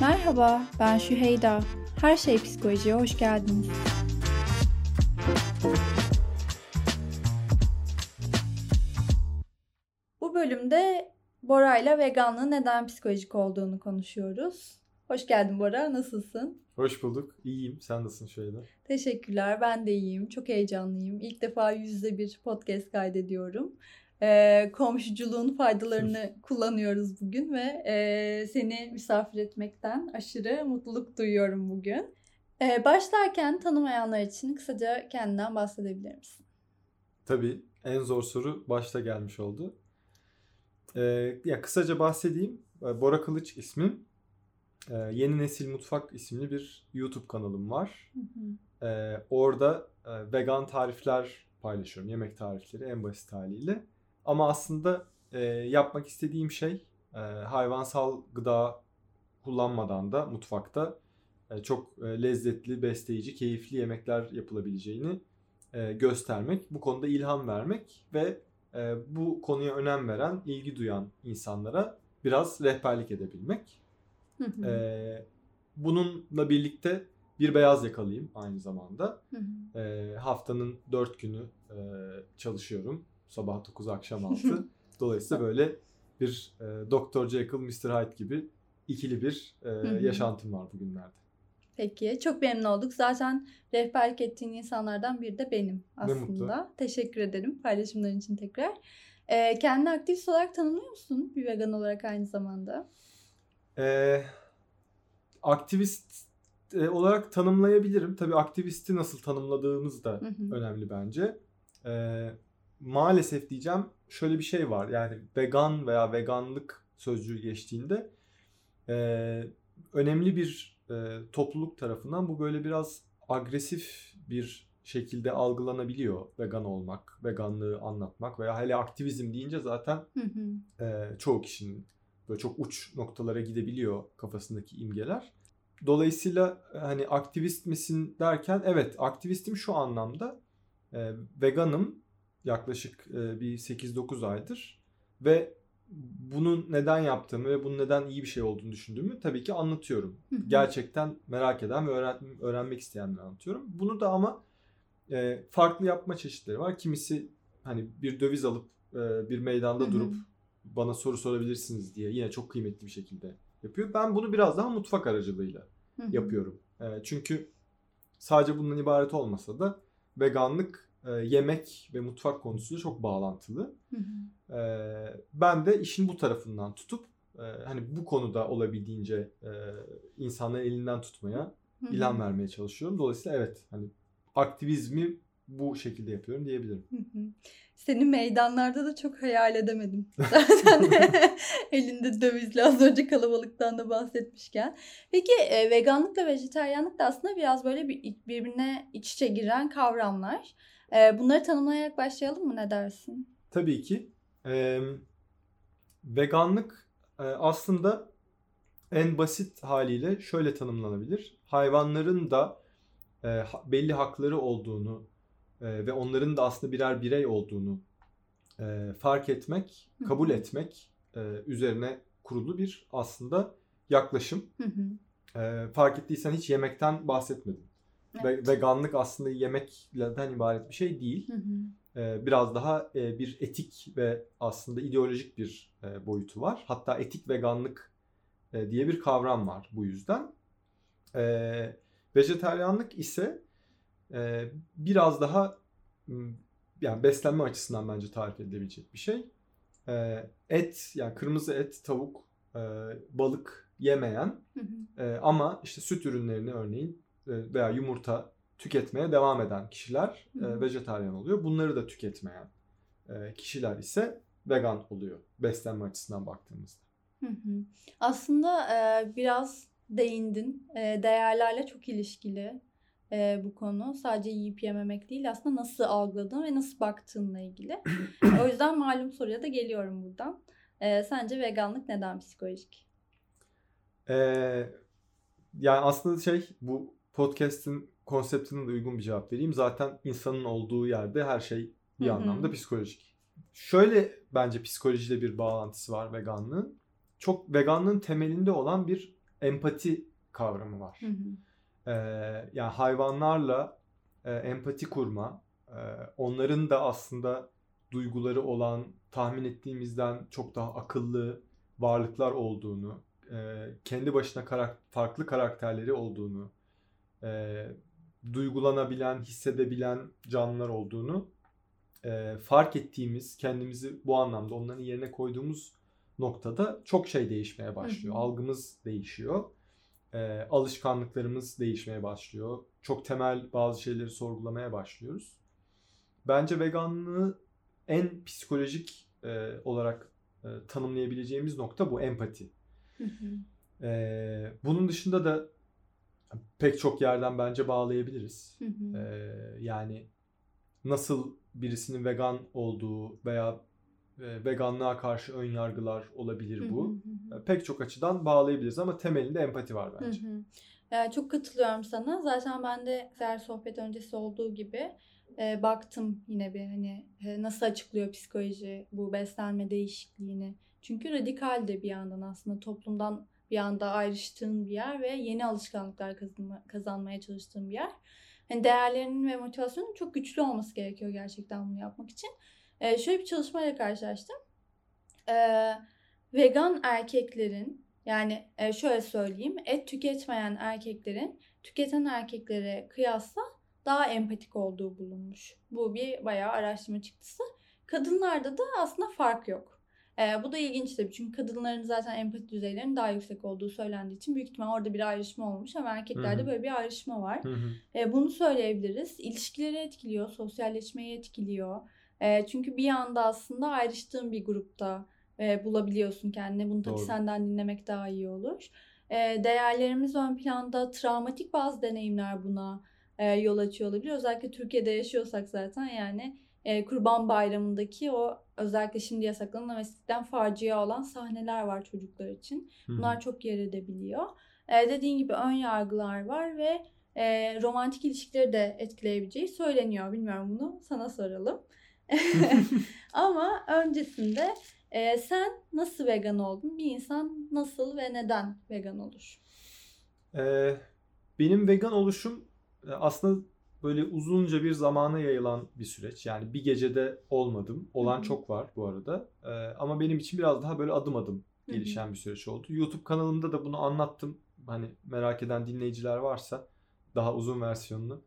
Merhaba, ben Şüheyda. Her şey psikolojiye hoş geldiniz. Bu bölümde Bora ile veganlığın neden psikolojik olduğunu konuşuyoruz. Hoş geldin Bora, nasılsın? Hoş bulduk, iyiyim. Sen nasılsın Şüheyda? Teşekkürler, ben de iyiyim. Çok heyecanlıyım. İlk defa yüzde bir podcast kaydediyorum. Komşuculuğun faydalarını kullanıyoruz bugün ve seni misafir etmekten aşırı mutluluk duyuyorum bugün. Başlarken tanımayanlar için kısaca kendinden bahsedebilir misin? Tabii, en zor soru başta gelmiş oldu. Kısaca bahsedeyim. Bora Kılıç ismim. Yeni Nesil Mutfak isimli bir YouTube kanalım var. Orada vegan tarifler paylaşıyorum. Yemek tarifleri en basit haliyle. Ama aslında yapmak istediğim şey hayvansal gıda kullanmadan da mutfakta çok lezzetli, besleyici, keyifli yemekler yapılabileceğini göstermek. Bu konuda ilham vermek ve bu konuya önem veren, ilgi duyan insanlara biraz rehberlik edebilmek. Bununla birlikte bir beyaz yakalıyım aynı zamanda. Haftanın 4 günü çalışıyorum. Sabah 9, akşam 6. Dolayısıyla böyle bir Dr. Jekyll, Mr. Hyde gibi ikili bir yaşantım var bugünlerde. Peki, çok memnun olduk. Zaten rehberlik ettiğin insanlardan biri de benim aslında. Teşekkür ederim paylaşımların için tekrar. Kendini aktivist olarak tanımlıyor musun? Bir vegan olarak aynı zamanda. Aktivist olarak tanımlayabilirim. Tabii aktivisti nasıl tanımladığımız da önemli bence. Maalesef diyeceğim, şöyle bir şey var. Yani vegan veya veganlık sözcüğü geçtiğinde önemli bir topluluk tarafından bu böyle biraz agresif bir şekilde algılanabiliyor. Vegan olmak, veganlığı anlatmak veya hele aktivizm deyince zaten çoğu kişinin böyle çok uç noktalara gidebiliyor kafasındaki imgeler. Dolayısıyla hani aktivist misin derken evet aktivistim şu anlamda veganım yaklaşık bir 8-9 aydır ve bunun neden yaptığımı ve bunun neden iyi bir şey olduğunu düşündüğümü tabii ki anlatıyorum. Gerçekten merak eden ve öğrenmek isteyenleri anlatıyorum. Bunu da ama farklı yapma çeşitleri var. Kimisi hani bir döviz alıp bir meydanda durup bana soru sorabilirsiniz diye yine çok kıymetli bir şekilde yapıyor. Ben bunu biraz daha mutfak aracılığıyla yapıyorum. Çünkü sadece bundan ibaret olmasa da veganlık, yemek ve mutfak konusuyla çok bağlantılı. Ben de işin bu tarafından tutup hani bu konuda olabildiğince insanların elinden tutmaya, ilham vermeye çalışıyorum. Dolayısıyla evet hani aktivizmi bu şekilde yapıyorum diyebilirim. Seni meydanlarda da çok hayal edemedim. Zaten elinde dövizle az önce kalabalıktan da bahsetmişken. Peki veganlıkla vejetaryenlik de aslında biraz böyle birbirine iç içe giren kavramlar. Bunları tanımlayarak başlayalım mı? Ne dersin? Tabii ki. Veganlık aslında en basit haliyle şöyle tanımlanabilir. Hayvanların da belli hakları olduğunu ve onların da aslında birer birey olduğunu fark etmek, kabul etmek üzerine kurulu bir aslında yaklaşım. Fark ettiysen hiç yemekten bahsetmedim. Evet. Veganlık aslında yemeklerden ibaret bir şey değil. Biraz daha bir etik ve aslında ideolojik bir boyutu var. Hatta etik veganlık diye bir kavram var bu yüzden. Vejetaryenlik ise biraz daha yani beslenme açısından bence tarif edilebilecek bir şey. Et, yani kırmızı et, tavuk, balık yemeyen ama işte süt ürünlerini örneğin veya yumurta tüketmeye devam eden kişiler vejetaryen oluyor. Bunları da tüketmeyen kişiler ise vegan oluyor beslenme açısından baktığımızda. Aslında biraz değindin. Değerlerle çok ilişkili. Bu konu sadece yiyip yememek değil aslında nasıl algıladığın ve nasıl baktığınla ilgili. O yüzden malum soruya da geliyorum buradan. Sence veganlık neden psikolojik? Yani aslında bu podcast'in konseptine de uygun bir cevap vereyim. Zaten insanın olduğu yerde her şey bir anlamda psikolojik. Şöyle bence psikolojiyle bir bağlantısı var veganlığın. Çok veganlığın temelinde olan bir empati kavramı var. Yani hayvanlarla empati kurma, onların da aslında duyguları olan, tahmin ettiğimizden çok daha akıllı varlıklar olduğunu, kendi başına farklı karakterleri olduğunu, duygulanabilen, hissedebilen canlılar olduğunu fark ettiğimiz, kendimizi bu anlamda onların yerine koyduğumuz noktada çok şey değişmeye başlıyor. Algımız değişiyor. Alışkanlıklarımız değişmeye başlıyor. Çok temel bazı şeyleri sorgulamaya başlıyoruz. Bence veganlığı en psikolojik olarak tanımlayabileceğimiz nokta bu, empati. Bunun dışında da pek çok yerden bence bağlayabiliriz. Yani nasıl birisinin vegan olduğu veya veganlığa karşı ön yargılar olabilir bu. Pek çok açıdan bağlayabiliriz ama temelinde empati var bence. Çok katılıyorum sana. Zaten ben de her sohbet öncesi olduğu gibi baktım yine bir hani nasıl açıklıyor psikoloji bu beslenme değişikliğini. Çünkü radikal de bir yandan aslında toplumdan bir anda ayrıştığın bir yer ve yeni alışkanlıklar kazanmaya çalıştığın bir yer. Yani değerlerinin ve motivasyonun çok güçlü olması gerekiyor gerçekten bunu yapmak için. Şöyle bir çalışmayla karşılaştım. Vegan erkeklerin, yani şöyle söyleyeyim, et tüketmeyen erkeklerin tüketen erkeklere kıyasla daha empatik olduğu bulunmuş. Bu bir bayağı araştırma çıktısı. Kadınlarda da aslında fark yok. Bu da ilginç tabii çünkü kadınların zaten empati düzeylerinin daha yüksek olduğu söylendiği için büyük ihtimal orada bir ayrışma olmuş ama erkeklerde böyle bir ayrışma var. Bunu söyleyebiliriz. İlişkileri etkiliyor, sosyalleşmeyi etkiliyor. Çünkü bir anda aslında ayrıştığın bir grupta bulabiliyorsun kendini. Bunu tabii senden dinlemek daha iyi olur. Değerlerimiz ön planda, travmatik bazı deneyimler buna yol açıyor olabilir. Özellikle Türkiye'de yaşıyorsak zaten yani Kurban Bayramı'ndaki o özellikle şimdi yasaklanan ve eskiden facia olan sahneler var çocuklar için. Bunlar çok yer edebiliyor. Dediğin gibi ön yargılar var ve romantik ilişkileri de etkileyebileceği söyleniyor. Bilmiyorum, bunu sana soralım. Ama öncesinde sen nasıl vegan oldun? Bir insan nasıl ve neden vegan olur? Benim vegan oluşum aslında böyle uzunca bir zamana yayılan bir süreç. Yani bir gecede olmadım. Olan çok var bu arada. Ama benim için biraz daha böyle adım adım gelişen bir süreç oldu. YouTube kanalımda da bunu anlattım. Hani merak eden dinleyiciler varsa daha uzun versiyonunu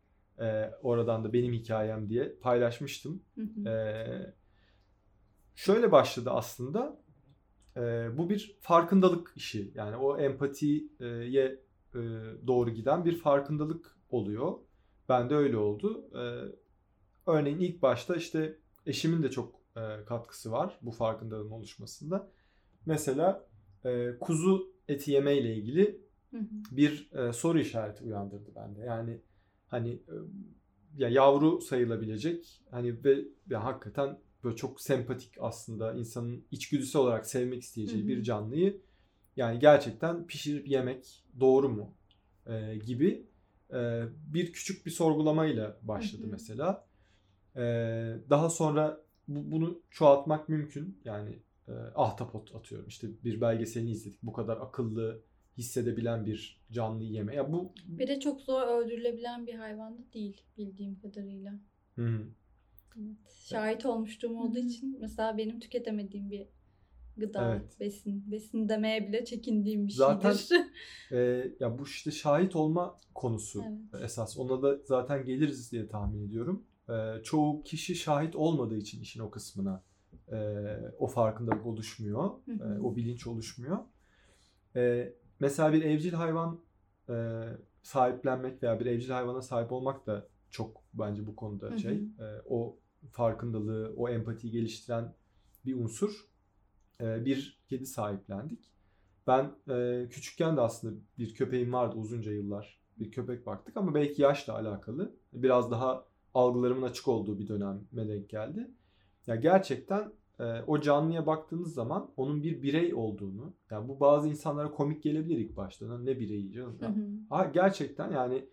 oradan da benim hikayem diye paylaşmıştım. Şöyle başladı aslında. Bu bir farkındalık işi. Yani o empatiye doğru giden bir farkındalık oluyor. Ben de öyle oldu. Örneğin ilk başta işte eşimin de çok katkısı var bu farkındalığın oluşmasında. Mesela kuzu eti yemeyle ilgili bir soru işareti uyandırdı bende. Yani hani ya yavru sayılabilecek hani ve ya hakikaten böyle çok sempatik aslında insanın içgüdüsü olarak sevmek isteyeceği bir canlıyı yani gerçekten pişirip yemek doğru mu gibi bir küçük bir sorgulamayla başladı mesela. Daha sonra bunu çoğaltmak mümkün. Yani ahtapot atıyorum. İşte bir belgeselini izledik. Bu kadar akıllı hissedebilen bir canlı yeme. Ya bu bir de çok zor öldürülebilen bir hayvan da değil bildiğim kadarıyla. Evet, şahit olmuştum olduğu için mesela benim tüketemediğim bir gıda, besin demeye bile çekindiğim bir zaten, şeydir. Ya bu işte şahit olma konusu esas. Ona da zaten geliriz diye tahmin ediyorum. Çoğu kişi şahit olmadığı için işin o kısmına o farkındalık oluşmuyor. O bilinç oluşmuyor. Mesela bir evcil hayvan sahiplenmek veya bir evcil hayvana sahip olmak da çok bence bu konuda o farkındalığı, o empatiyi geliştiren bir unsur. Bir kedi sahiplendik. Ben küçükken de aslında bir köpeğim vardı uzunca yıllar. Bir köpek baktık ama belki yaşla alakalı. Biraz daha algılarımın açık olduğu bir döneme denk geldi. Ya gerçekten o canlıya baktığınız zaman onun bir birey olduğunu, yani bu bazı insanlara komik gelebilir ilk başta. Ne bireyi canım? Ha gerçekten yani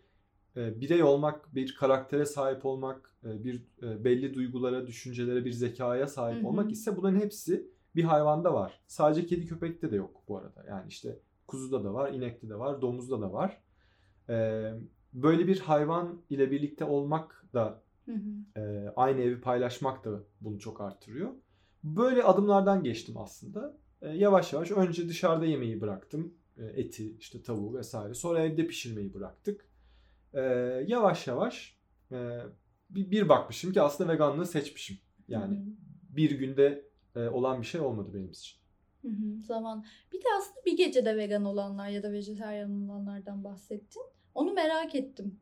birey olmak, bir karaktere sahip olmak, bir belli duygulara, düşüncelere, bir zekaya sahip olmak ise bunların hepsi bir hayvanda var. Sadece kedi köpekte de yok bu arada. Yani işte kuzuda da var, inekte de var, domuzda da var. Böyle bir hayvan ile birlikte olmak da aynı evi paylaşmak da bunu çok artırıyor. Böyle adımlardan geçtim aslında. Yavaş yavaş önce dışarıda yemeği bıraktım. Eti, işte tavuğu vesaire. Sonra evde pişirmeyi bıraktık. Yavaş yavaş bir bakmışım ki aslında veganlığı seçmişim. Yani bir günde olan bir şey olmadı benim için. Zaman. Bir de aslında bir gecede vegan olanlar ya da vejetaryen olanlardan bahsettin. Onu merak ettim.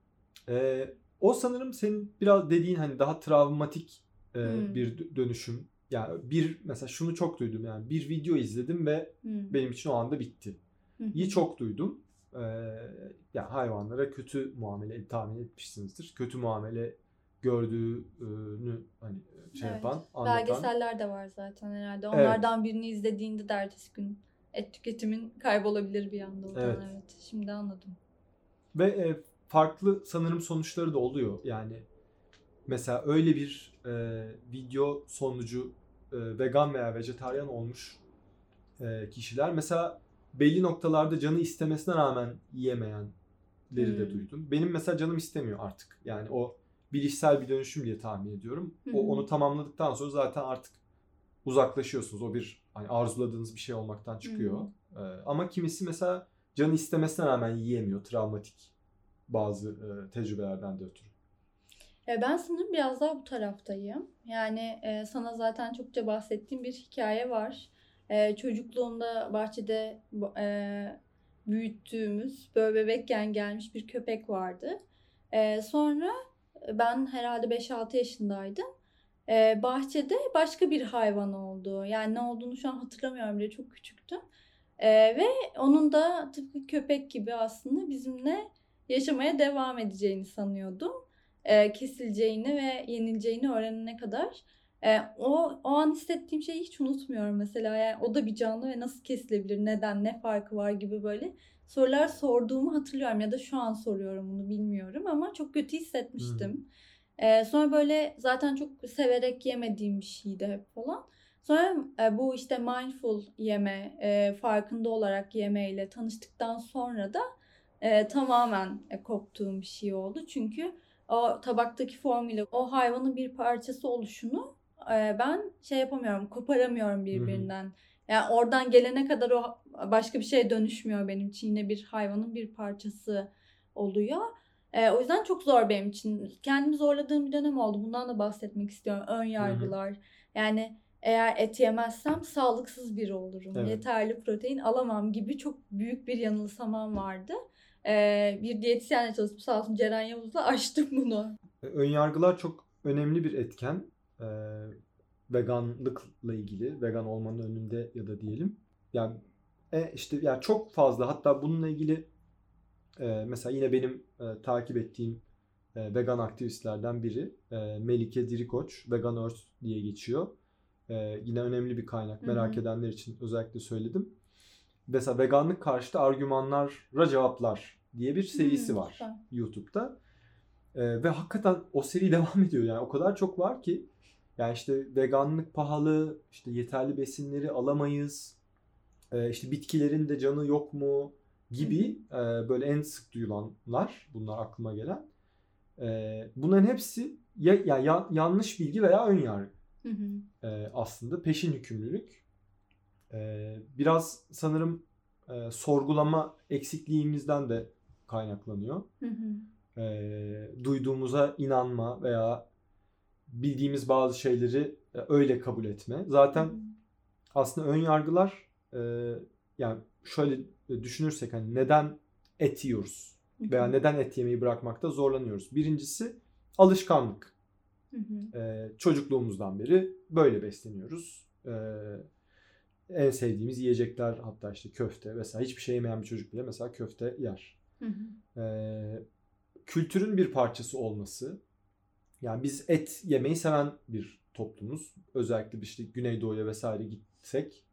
O sanırım senin biraz dediğin hani daha travmatik bir dönüşüm. Yani bir mesela şunu çok duydum yani bir video izledim ve benim için o anda bitti. İyi çok duydum. Yani hayvanlara kötü muamele tahmin etmişsinizdir. Kötü muamele gördüğünü hani şey yapan, anlatan. Belgeseller de var zaten herhalde. Onlardan birini izlediğinde de ertesi gün et tüketimin kaybolabilir bir anda. Evet. Şimdi anladım. Ve farklı sanırım sonuçları da oluyor. Yani mesela öyle bir video sonucu vegan veya vejetaryen olmuş kişiler mesela belli noktalarda canı istemesine rağmen yiyemeyenleri de duydum. Benim mesela canım istemiyor artık. Yani o bilişsel bir dönüşüm diye tahmin ediyorum. Onu tamamladıktan sonra zaten artık uzaklaşıyorsunuz. O bir hani arzuladığınız bir şey olmaktan çıkıyor. Ama kimisi mesela canı istemesine rağmen yiyemiyor. Travmatik bazı tecrübelerden de ötürü. Ben sanırım biraz daha bu taraftayım. Yani sana zaten çokça bahsettiğim bir hikaye var. Çocukluğumda bahçede büyüttüğümüz, böyle bebekken gelmiş bir köpek vardı. Sonra ben herhalde 5-6 yaşındaydım. Bahçede başka bir hayvan oldu. Yani ne olduğunu şu an hatırlamıyorum bile, çok küçüktüm. Ve onun da tıpkı köpek gibi aslında bizimle yaşamaya devam edeceğini sanıyordum. Kesileceğini ve yenileceğini öğrenene kadar. O an hissettiğim şeyi hiç unutmuyorum mesela. Yani o da bir canlı ve nasıl kesilebilir, neden, ne farkı var gibi böyle sorular sorduğumu hatırlıyorum. Ya da şu an soruyorum bunu bilmiyorum ama çok kötü hissetmiştim. Sonra böyle zaten çok severek yemediğim bir şeydi hep falan. Sonra bu işte mindful yeme, farkında olarak yemeyle tanıştıktan sonra da tamamen koptuğum bir şey oldu. Çünkü o tabaktaki formüle, o hayvanın bir parçası oluşunu ben şey yapamıyorum, koparamıyorum birbirinden. Yani oradan gelene kadar o başka bir şeye dönüşmüyor benim için. Yine bir hayvanın bir parçası oluyor. O yüzden çok zor benim için. Kendimi zorladığım bir dönem oldu. Bundan da bahsetmek istiyorum. Ön yargılar. Yani eğer et yemezsem sağlıksız biri olurum. Evet. Yeterli protein alamam gibi çok büyük bir yanılsamam vardı. Bir diyetisyenle çalışıp sağ olsun Ceren Yavuz'la aştım bunu. Önyargılar çok önemli bir etken. Veganlıkla ilgili, vegan olmanın önünde ya da diyelim. Yani işte yani çok fazla, hatta bununla ilgili mesela yine benim takip ettiğim vegan aktivistlerden biri Melike Dirikoç, Vegan Earth diye geçiyor. Yine önemli bir kaynak. Merak edenler için özellikle söyledim. Mesela veganlık karşıtı argümanlara cevaplar diye bir serisi var YouTube'da. Ve hakikaten o seri devam ediyor. Yani o kadar çok var ki. Yani işte veganlık pahalı, işte yeterli besinleri alamayız, işte bitkilerin de canı yok mu gibi böyle en sık duyulanlar, bunlar aklıma gelen. Bunların hepsi ya yanlış bilgi veya ön yargı. Aslında peşin hükümlülük. Biraz sanırım sorgulama eksikliğimizden de kaynaklanıyor. Duyduğumuza inanma veya bildiğimiz bazı şeyleri öyle kabul etme. Zaten aslında ön yargılar yani şöyle düşünürsek hani neden et yiyoruz veya neden et yemeyi bırakmakta zorlanıyoruz. Birincisi alışkanlık. Çocukluğumuzdan beri böyle besleniyoruz. En sevdiğimiz yiyecekler, hatta işte köfte vesaire, hiçbir şey yemeyen bir çocuk bile mesela köfte yer. Kültürün bir parçası olması. Yani biz et yemeyi seven bir toplumuz. Özellikle işte Güneydoğu'ya vesaire gitsek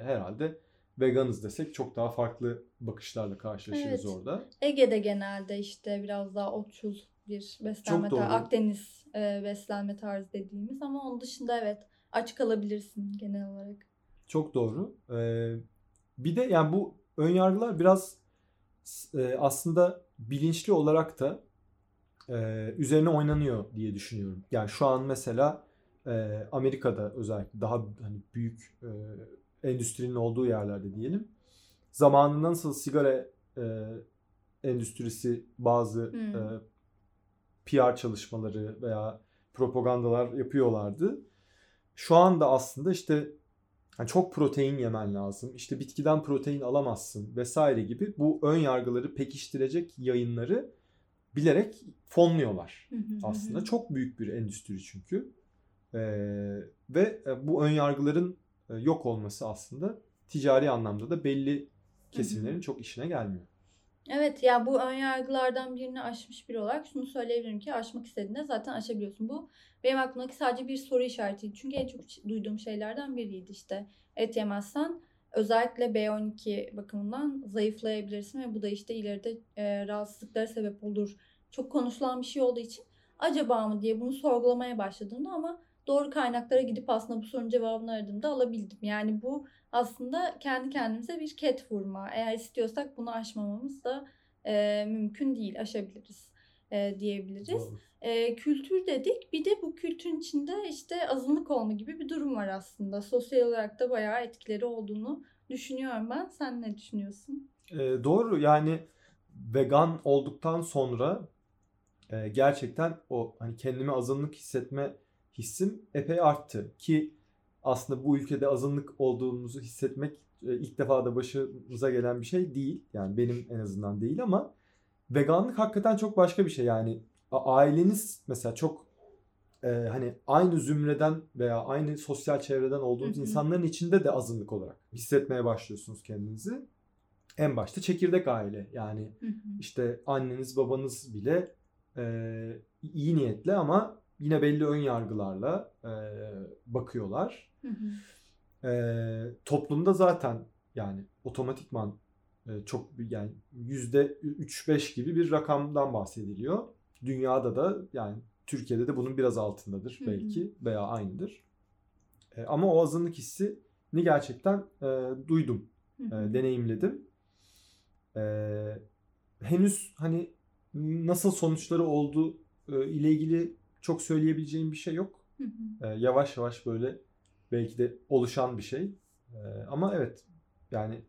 herhalde veganız desek çok daha farklı bakışlarla karşılaşırız orada. Ege'de genelde işte biraz daha otçul bir beslenme tarzı, Akdeniz beslenme tarzı dediğimiz, ama onun dışında evet aç kalabilirsin genel olarak. Çok doğru. Bir de yani bu önyargılar biraz aslında bilinçli olarak da üzerine oynanıyor diye düşünüyorum. Yani şu an mesela Amerika'da özellikle daha hani büyük endüstrinin olduğu yerlerde diyelim. Zamanında nasıl sigara endüstrisi bazı PR çalışmaları veya propagandalar yapıyorlardı. Şu anda aslında işte yani çok protein yemen lazım, işte bitkiden protein alamazsın vesaire gibi bu ön yargıları pekiştirecek yayınları bilerek fonluyorlar aslında. Çok büyük bir endüstri çünkü. Ve bu ön yargıların yok olması aslında ticari anlamda da belli kesimlerin çok işine gelmiyor. Evet, ya bu ön yargılardan birini aşmış biri olarak şunu söyleyebilirim ki aşmak istediğinde zaten aşabiliyorsun. Bu benim aklımdaki sadece bir soru işaretiydi. Çünkü en çok duyduğum şeylerden biriydi işte. Et yemezsen özellikle B12 bakımından zayıflayabilirsin ve bu da işte ileride rahatsızlıklara sebep olur. Çok konuşulan bir şey olduğu için acaba mı diye bunu sorgulamaya başladığımda, ama doğru kaynaklara gidip aslında bu sorunun cevabını aradığımda alabildim. Yani bu aslında kendi kendimize bir ket vurma. Eğer istiyorsak bunu aşmamamız da mümkün değil. Aşabiliriz diyebiliriz. Kültür dedik. Bir de bu kültürün içinde işte azınlık olma gibi bir durum var aslında. Sosyal olarak da bayağı etkileri olduğunu düşünüyorum ben. Sen ne düşünüyorsun? Doğru. Yani vegan olduktan sonra gerçekten o hani kendimi azınlık hissetme hissim epey arttı ki aslında bu ülkede azınlık olduğumuzu hissetmek ilk defa da başımıza gelen bir şey değil. Yani benim en azından değil, ama veganlık hakikaten çok başka bir şey. Yani aileniz mesela çok hani aynı zümreden veya aynı sosyal çevreden olduğunuz insanların içinde de azınlık olarak hissetmeye başlıyorsunuz kendinizi. En başta çekirdek aile, yani işte anneniz babanız bile iyi niyetle ama yine belli ön yargılarla bakıyorlar. Toplumda zaten yani otomatikman çok yani %3-5 gibi bir rakamdan bahsediliyor. Dünyada da yani Türkiye'de de bunun biraz altındadır belki veya aynıdır. Ama o azınlık hissini gerçekten duydum, deneyimledim. Henüz hani nasıl sonuçları oldu ile ilgili çok söyleyebileceğim bir şey yok. Yavaş yavaş böyle belki de oluşan bir şey. Ama evet yani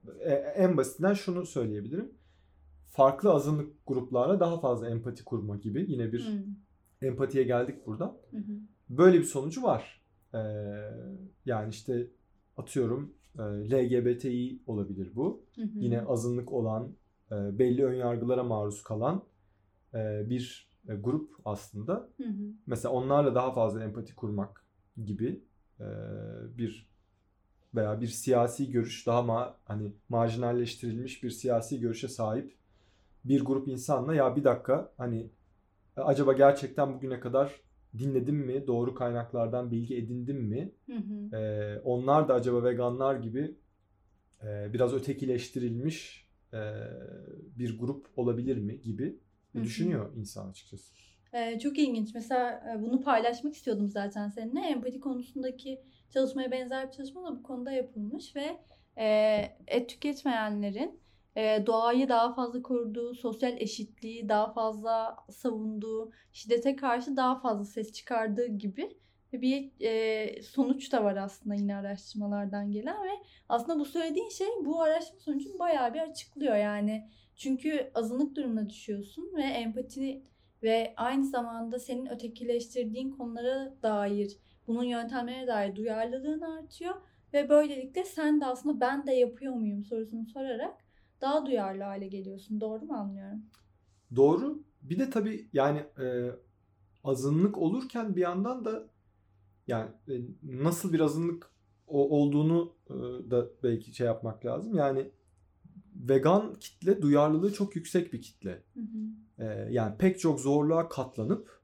en basitinden şunu söyleyebilirim. Farklı azınlık gruplarla daha fazla empati kurma gibi. Yine bir empatiye geldik buradan. Böyle bir sonucu var. Yani işte atıyorum LGBTİ olabilir bu. Yine azınlık olan, belli önyargılara maruz kalan bir grup aslında. Mesela onlarla daha fazla empati kurmak gibi bir veya bir siyasi görüş daha hani marjinalleştirilmiş bir siyasi görüşe sahip bir grup insanla ya bir dakika hani acaba gerçekten bugüne kadar dinledim mi? Doğru kaynaklardan bilgi edindim mi? Onlar da acaba veganlar gibi biraz ötekileştirilmiş bir grup olabilir mi? Gibi düşünüyor insan açıkçası. Çok ilginç. Mesela bunu paylaşmak istiyordum zaten seninle. Empati konusundaki çalışmaya benzer bir çalışma da bu konuda yapılmış ve et tüketmeyenlerin doğayı daha fazla koruduğu, sosyal eşitliği daha fazla savunduğu, şiddete karşı daha fazla ses çıkardığı gibi bir sonuç da var aslında yine araştırmalardan gelen ve aslında bu söylediğin şey bu araştırma sonucunu bayağı bir açıklıyor yani. Çünkü azınlık durumuna düşüyorsun ve empati ve aynı zamanda senin ötekileştirdiğin konulara dair, bunun yöntemlerine dair duyarlılığın artıyor ve böylelikle sen de aslında ben de yapıyor muyum sorusunu sorarak daha duyarlı hale geliyorsun. Doğru mu anlıyorum? Doğru. Bir de tabii yani azınlık olurken bir yandan da yani nasıl bir azınlık olduğunu da belki şey yapmak lazım. Yani vegan kitle duyarlılığı çok yüksek bir kitle. Yani pek çok zorluğa katlanıp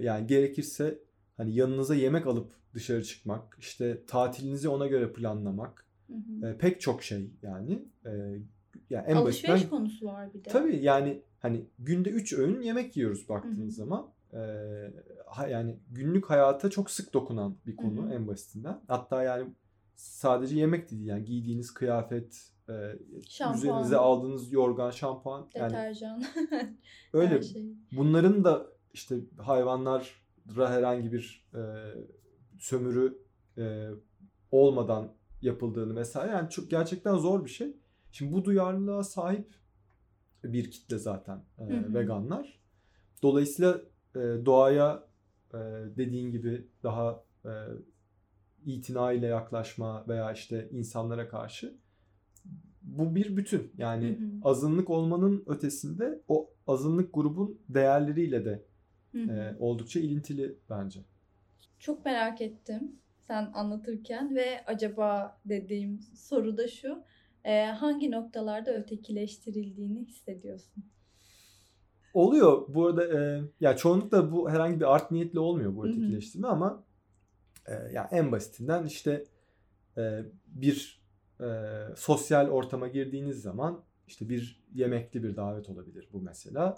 yani gerekirse hani yanınıza yemek alıp dışarı çıkmak, işte tatilinizi ona göre planlamak, Pek çok şey yani. Yani en alışveriş baştan, konusu var bir de. Tabii yani hani günde 3 öğün yemek yiyoruz baktığınız zaman. Yani günlük hayata çok sık dokunan bir konu en basitinden. Hatta yani sadece yemek değil yani giydiğiniz kıyafet, şampuan, üzerinize aldığınız yorgan, şampuan, deterjan. Yani öyle her şey. Bunların da işte hayvanlara herhangi bir sömürü olmadan yapıldığını vesaire. Yani çok gerçekten zor bir şey. Şimdi bu duyarlılığa sahip bir kitle zaten veganlar. Dolayısıyla doğaya dediğin gibi daha itinayla yaklaşma veya işte insanlara karşı bu bir bütün. Yani azınlık olmanın ötesinde o azınlık grubun değerleriyle de oldukça ilintili bence. Çok merak ettim sen anlatırken ve acaba dediğim soru da şu. Hangi noktalarda ötekileştirildiğini hissediyorsun? Oluyor. Bu arada ya çoğunlukla bu herhangi bir art niyetle olmuyor bu ötekileştirme ama ya en basitinden işte bir sosyal ortama girdiğiniz zaman işte bir yemekli bir davet olabilir bu mesela.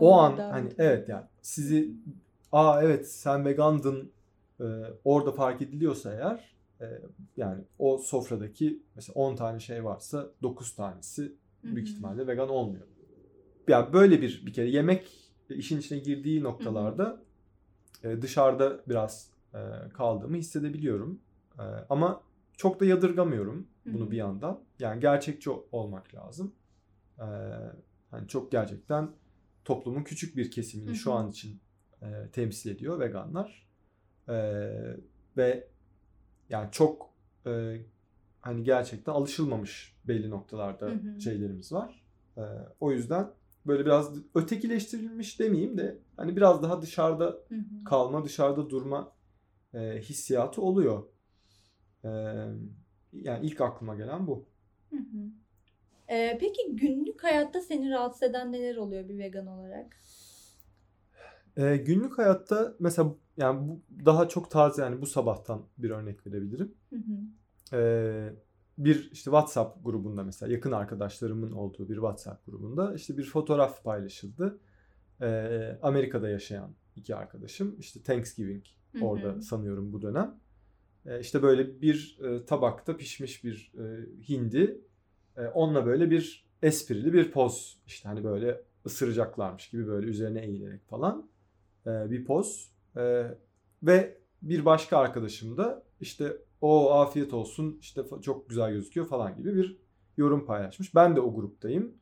O an hani evet yani sizi evet sen vegandın orada fark ediliyorsa eğer yani o sofradaki mesela 10 tane şey varsa 9 tanesi büyük ihtimalle vegan olmuyor. Yani böyle bir kere yemek işin içine girdiği noktalarda dışarıda biraz kaldığımı hissedebiliyorum. Ama çok da yadırgamıyorum bunu bir yandan. Yani gerçekçi olmak lazım. Hani çok gerçekten toplumun küçük bir kesimini şu an için temsil ediyor veganlar. Ve yani çok hani gerçekten alışılmamış belli noktalarda şeylerimiz var. O yüzden böyle biraz ötekileştirilmiş demeyeyim de hani biraz daha dışarıda kalma, dışarıda durma hissiyatı oluyor. Yani ilk aklıma gelen bu. Peki günlük hayatta seni rahatsız eden neler oluyor bir vegan olarak? Günlük hayatta mesela yani bu daha çok taze yani bu sabahtan bir örnek verebilirim. Bir işte WhatsApp grubunda mesela yakın arkadaşlarımın olduğu bir WhatsApp grubunda işte bir fotoğraf paylaşıldı. Amerika'da yaşayan iki arkadaşım işte Thanksgiving orada sanıyorum bu dönem. İşte böyle bir tabakta pişmiş bir hindi onunla böyle bir esprili bir poz işte hani böyle ısıracaklarmış gibi böyle üzerine eğilerek falan bir poz. Ve bir başka arkadaşım da işte o afiyet olsun işte çok güzel gözüküyor falan gibi bir yorum paylaşmış. Ben de o gruptayım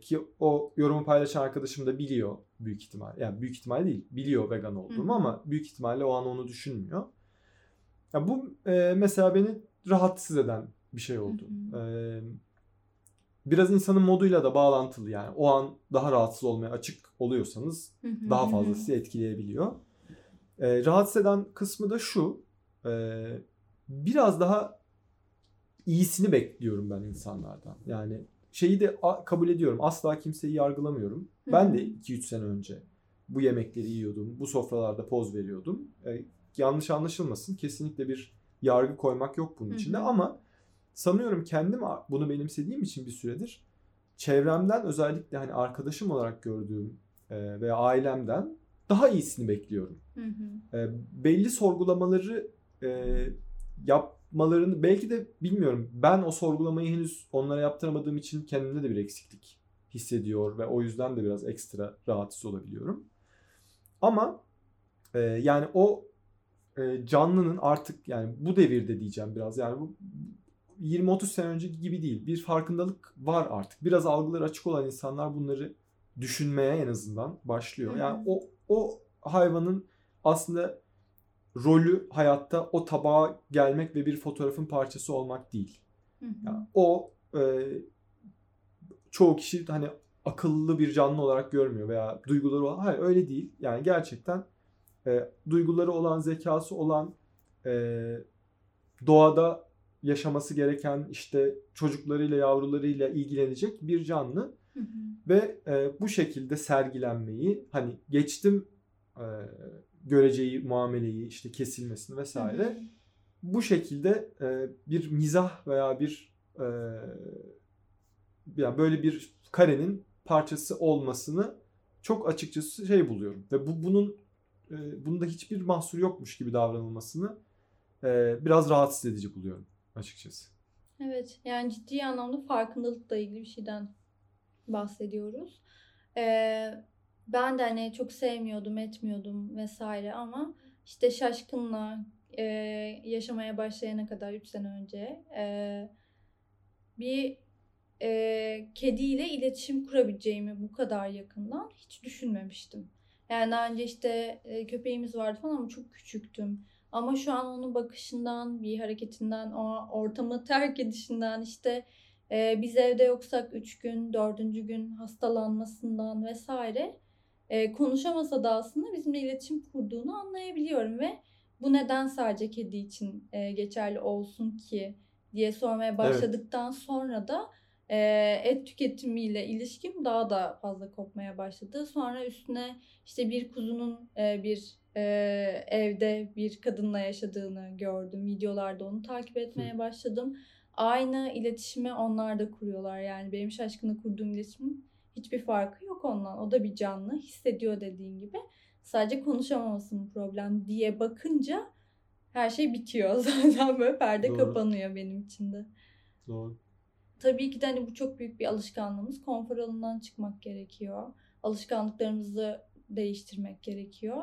ki o yorumu paylaşan arkadaşım da biliyor büyük ihtimal. Yani büyük ihtimal değil biliyor vegan olduğumu ama büyük ihtimalle o an onu düşünmüyor. Yani bu mesela beni rahatsız eden bir şey oldu. Biraz insanın moduyla da bağlantılı yani o an daha rahatsız olmaya açık oluyorsanız daha fazla sizi etkileyebiliyor. Rahatsız eden kısmı da şu biraz daha iyisini bekliyorum ben insanlardan. Yani şeyi de kabul ediyorum asla kimseyi yargılamıyorum. Ben de 2-3 sene önce bu yemekleri yiyordum bu sofralarda poz veriyordum. Yanlış anlaşılmasın kesinlikle bir yargı koymak yok bunun içinde ama sanıyorum kendim bunu benimsediğim için bir süredir çevremden özellikle hani arkadaşım olarak gördüğüm veya ailemden daha iyisini bekliyorum. Belli sorgulamaları yapmalarını belki de bilmiyorum ben o sorgulamayı henüz onlara yaptıramadığım için kendimde de bir eksiklik hissediyor ve o yüzden de biraz ekstra rahatsız olabiliyorum. Ama yani o canlının artık yani bu devirde diyeceğim biraz yani bu 20-30 sene önceki gibi değil. Bir farkındalık var artık. Biraz algıları açık olan insanlar bunları düşünmeye en azından başlıyor. Yani o hayvanın aslında rolü hayatta o tabağa gelmek ve bir fotoğrafın parçası olmak değil. Yani o çoğu kişi hani akıllı bir canlı olarak görmüyor veya duyguları olan. Hayır öyle değil. Yani gerçekten duyguları olan, zekası olan doğada yaşaması gereken işte çocuklarıyla, yavrularıyla ilgilenecek bir canlı. Ve bu şekilde sergilenmeyi hani geçtim göreceği muameleyi işte kesilmesini vesaire bu şekilde bir mizah veya bir yani böyle bir karenin parçası olmasını çok açıkçası buluyorum ve bunda hiçbir mahsur yokmuş gibi davranılmasını biraz rahatsız edici buluyorum açıkçası. Evet, yani ciddi anlamda farkındalıkla ilgili bir şeyden bahsediyoruz. Ben de hani çok sevmiyordum, etmiyordum vesaire ama işte Şaşkın'la yaşamaya başlayana kadar 3 sene önce bir kediyle iletişim kurabileceğimi bu kadar yakından hiç düşünmemiştim. Yani daha önce işte köpeğimiz vardı falan ama çok küçüktüm. Ama şu an onun bakışından, bir hareketinden, o ortamı terk edişinden, işte biz evde yoksak 3 gün, 4. gün hastalanmasından vesaire konuşamasa da aslında bizimle iletişim kurduğunu anlayabiliyorum ve bu neden sadece kedi için geçerli olsun ki diye sormaya başladıktan sonra da et tüketimiyle ilişkim daha da fazla kopmaya başladı. Sonra üstüne işte bir kuzunun bir evde bir kadınla yaşadığını gördüm. Videolarda onu takip etmeye başladım. Aynı iletişimi onlar da kuruyorlar. Yani benim Şaşkın'la kurduğum iletişimin hiçbir farkı yok ondan. O da bir canlı, hissediyor dediğin gibi. Sadece konuşamamasının problem diye bakınca her şey bitiyor. Zaten böyle perde kapanıyor benim için de. Doğru. Tabii ki de hani bu çok büyük bir alışkanlığımız. Konfor alanından çıkmak gerekiyor. Alışkanlıklarımızı değiştirmek gerekiyor.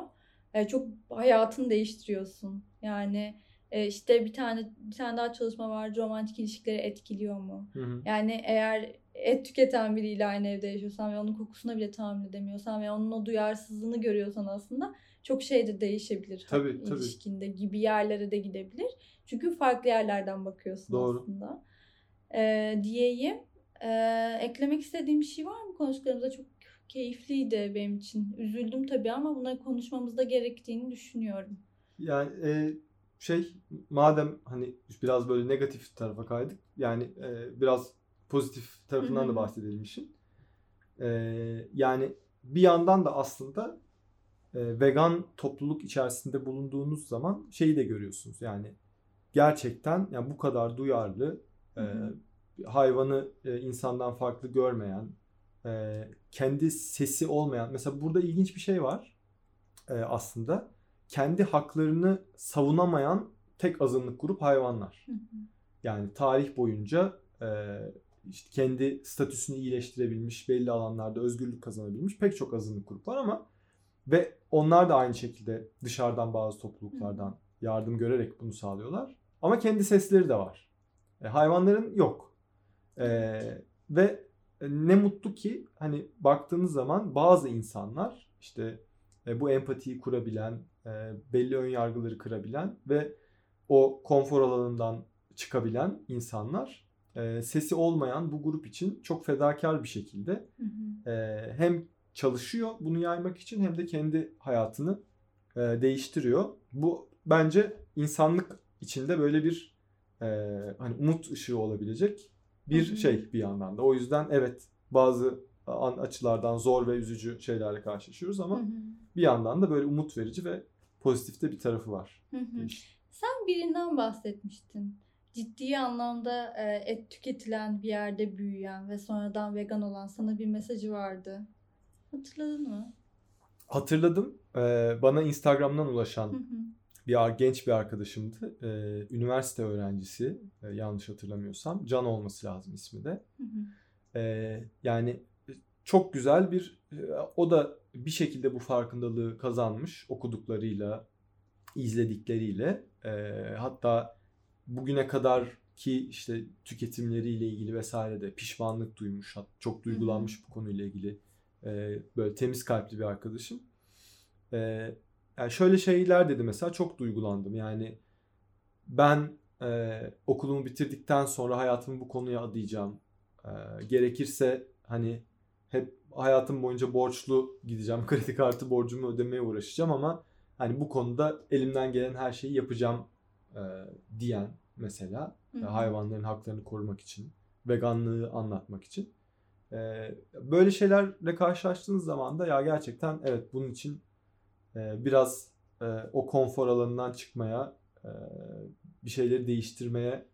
Çok hayatını değiştiriyorsun. Yani işte bir tane daha çalışma var. Romantik ilişkileri etkiliyor mu? Hı-hı. Yani eğer et tüketen biriyle aynı evde yaşıyorsan ve onun kokusuna bile tahammül edemiyorsan ve onun o duyarsızlığını görüyorsan aslında çok şey de değişebilir. Tabii. İlişkinde gibi yerlere de gidebilir. Çünkü farklı yerlerden bakıyorsun aslında. Diyeyim. Eklemek istediğim bir şey var mı? Konuştuklarımızda çok keyifliydi benim için. Üzüldüm tabii ama bunları konuşmamızda gerektiğini düşünüyorum. Yani madem hani biraz böyle negatif tarafa kaydık. Yani biraz pozitif tarafından da bahsedelim işin. Yani bir yandan da aslında vegan topluluk içerisinde bulunduğunuz zaman şeyi de görüyorsunuz. Yani gerçekten yani bu kadar duyarlı, hayvanı insandan farklı görmeyen, kendi sesi olmayan. Mesela burada ilginç bir şey var aslında. Kendi haklarını savunamayan tek azınlık grup hayvanlar. Yani tarih boyunca işte kendi statüsünü iyileştirebilmiş, belli alanlarda özgürlük kazanabilmiş pek çok azınlık grup var ama ve onlar da aynı şekilde dışarıdan bazı topluluklardan yardım görerek bunu sağlıyorlar. Ama kendi sesleri de var. Hayvanların yok. Ve ne mutlu ki hani baktığınız zaman bazı insanlar işte bu empatiyi kurabilen, belli ön yargıları kırabilen ve o konfor alanından çıkabilen insanlar sesi olmayan bu grup için çok fedakar bir şekilde hem çalışıyor bunu yaymak için hem de kendi hayatını değiştiriyor. Bu bence insanlık içinde böyle bir hani umut ışığı olabilecek bir bir yandan da. O yüzden evet bazı açılardan zor ve üzücü şeylerle karşılaşıyoruz ama bir yandan da böyle umut verici ve pozitif de bir tarafı var. Sen birinden bahsetmiştin. Ciddi anlamda et tüketilen bir yerde büyüyen ve sonradan vegan olan sana bir mesajı vardı. Hatırladın mı? Hatırladım. Bana Instagram'dan ulaşan genç bir arkadaşımdı. Üniversite öğrencisi yanlış hatırlamıyorsam. Can olması lazım ismi de. Yani çok güzel bir o da bir şekilde bu farkındalığı kazanmış okuduklarıyla, izledikleriyle. Hatta bugüne kadar ki işte tüketimleriyle ilgili vesaire de pişmanlık duymuş. Çok duygulanmış bu konuyla ilgili. Böyle temiz kalpli bir arkadaşım. Yani şöyle şeyler dedi mesela çok duygulandım. Yani ben okulumu bitirdikten sonra hayatımı bu konuya adayacağım. Gerekirse hani hep hayatım boyunca borçlu gideceğim. Kredi kartı borcumu ödemeye uğraşacağım ama hani bu konuda elimden gelen her şeyi yapacağım diyen mesela hayvanların haklarını korumak için, veganlığı anlatmak için. Böyle şeylerle karşılaştığınız zaman da ya gerçekten evet bunun için biraz o konfor alanından çıkmaya bir şeyleri değiştirmeye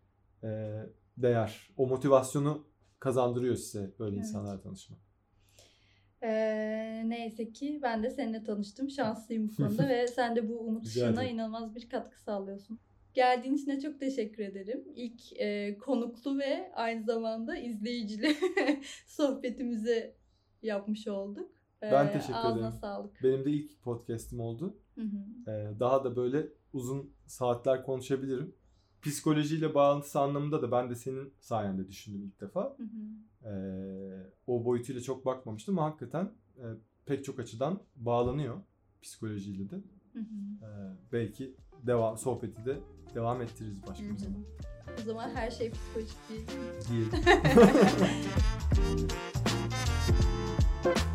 değer. O motivasyonu kazandırıyor size böyle insanlarla tanışmak. Neyse ki ben de seninle tanıştım. Şanslıyım bu konuda ve sen de bu umut ışığına inanılmaz bir katkı sağlıyorsun. Geldiğin için de çok teşekkür ederim. İlk konuklu ve aynı zamanda izleyicili sohbetimizi yapmış olduk. Ben teşekkür ederim. Ağzına sağlık. Benim de ilk podcast'im oldu. Hı. Daha da böyle uzun saatler konuşabilirim. Psikolojiyle bağlantısı anlamında da ben de senin sayende düşündüm ilk defa. Hı. O boyutuyla çok bakmamıştım ama hakikaten pek çok açıdan bağlanıyor psikolojiyle de. Hı. Belki sohbeti de devam ettiririz başka bir zaman. O zaman her şey psikolojik değil.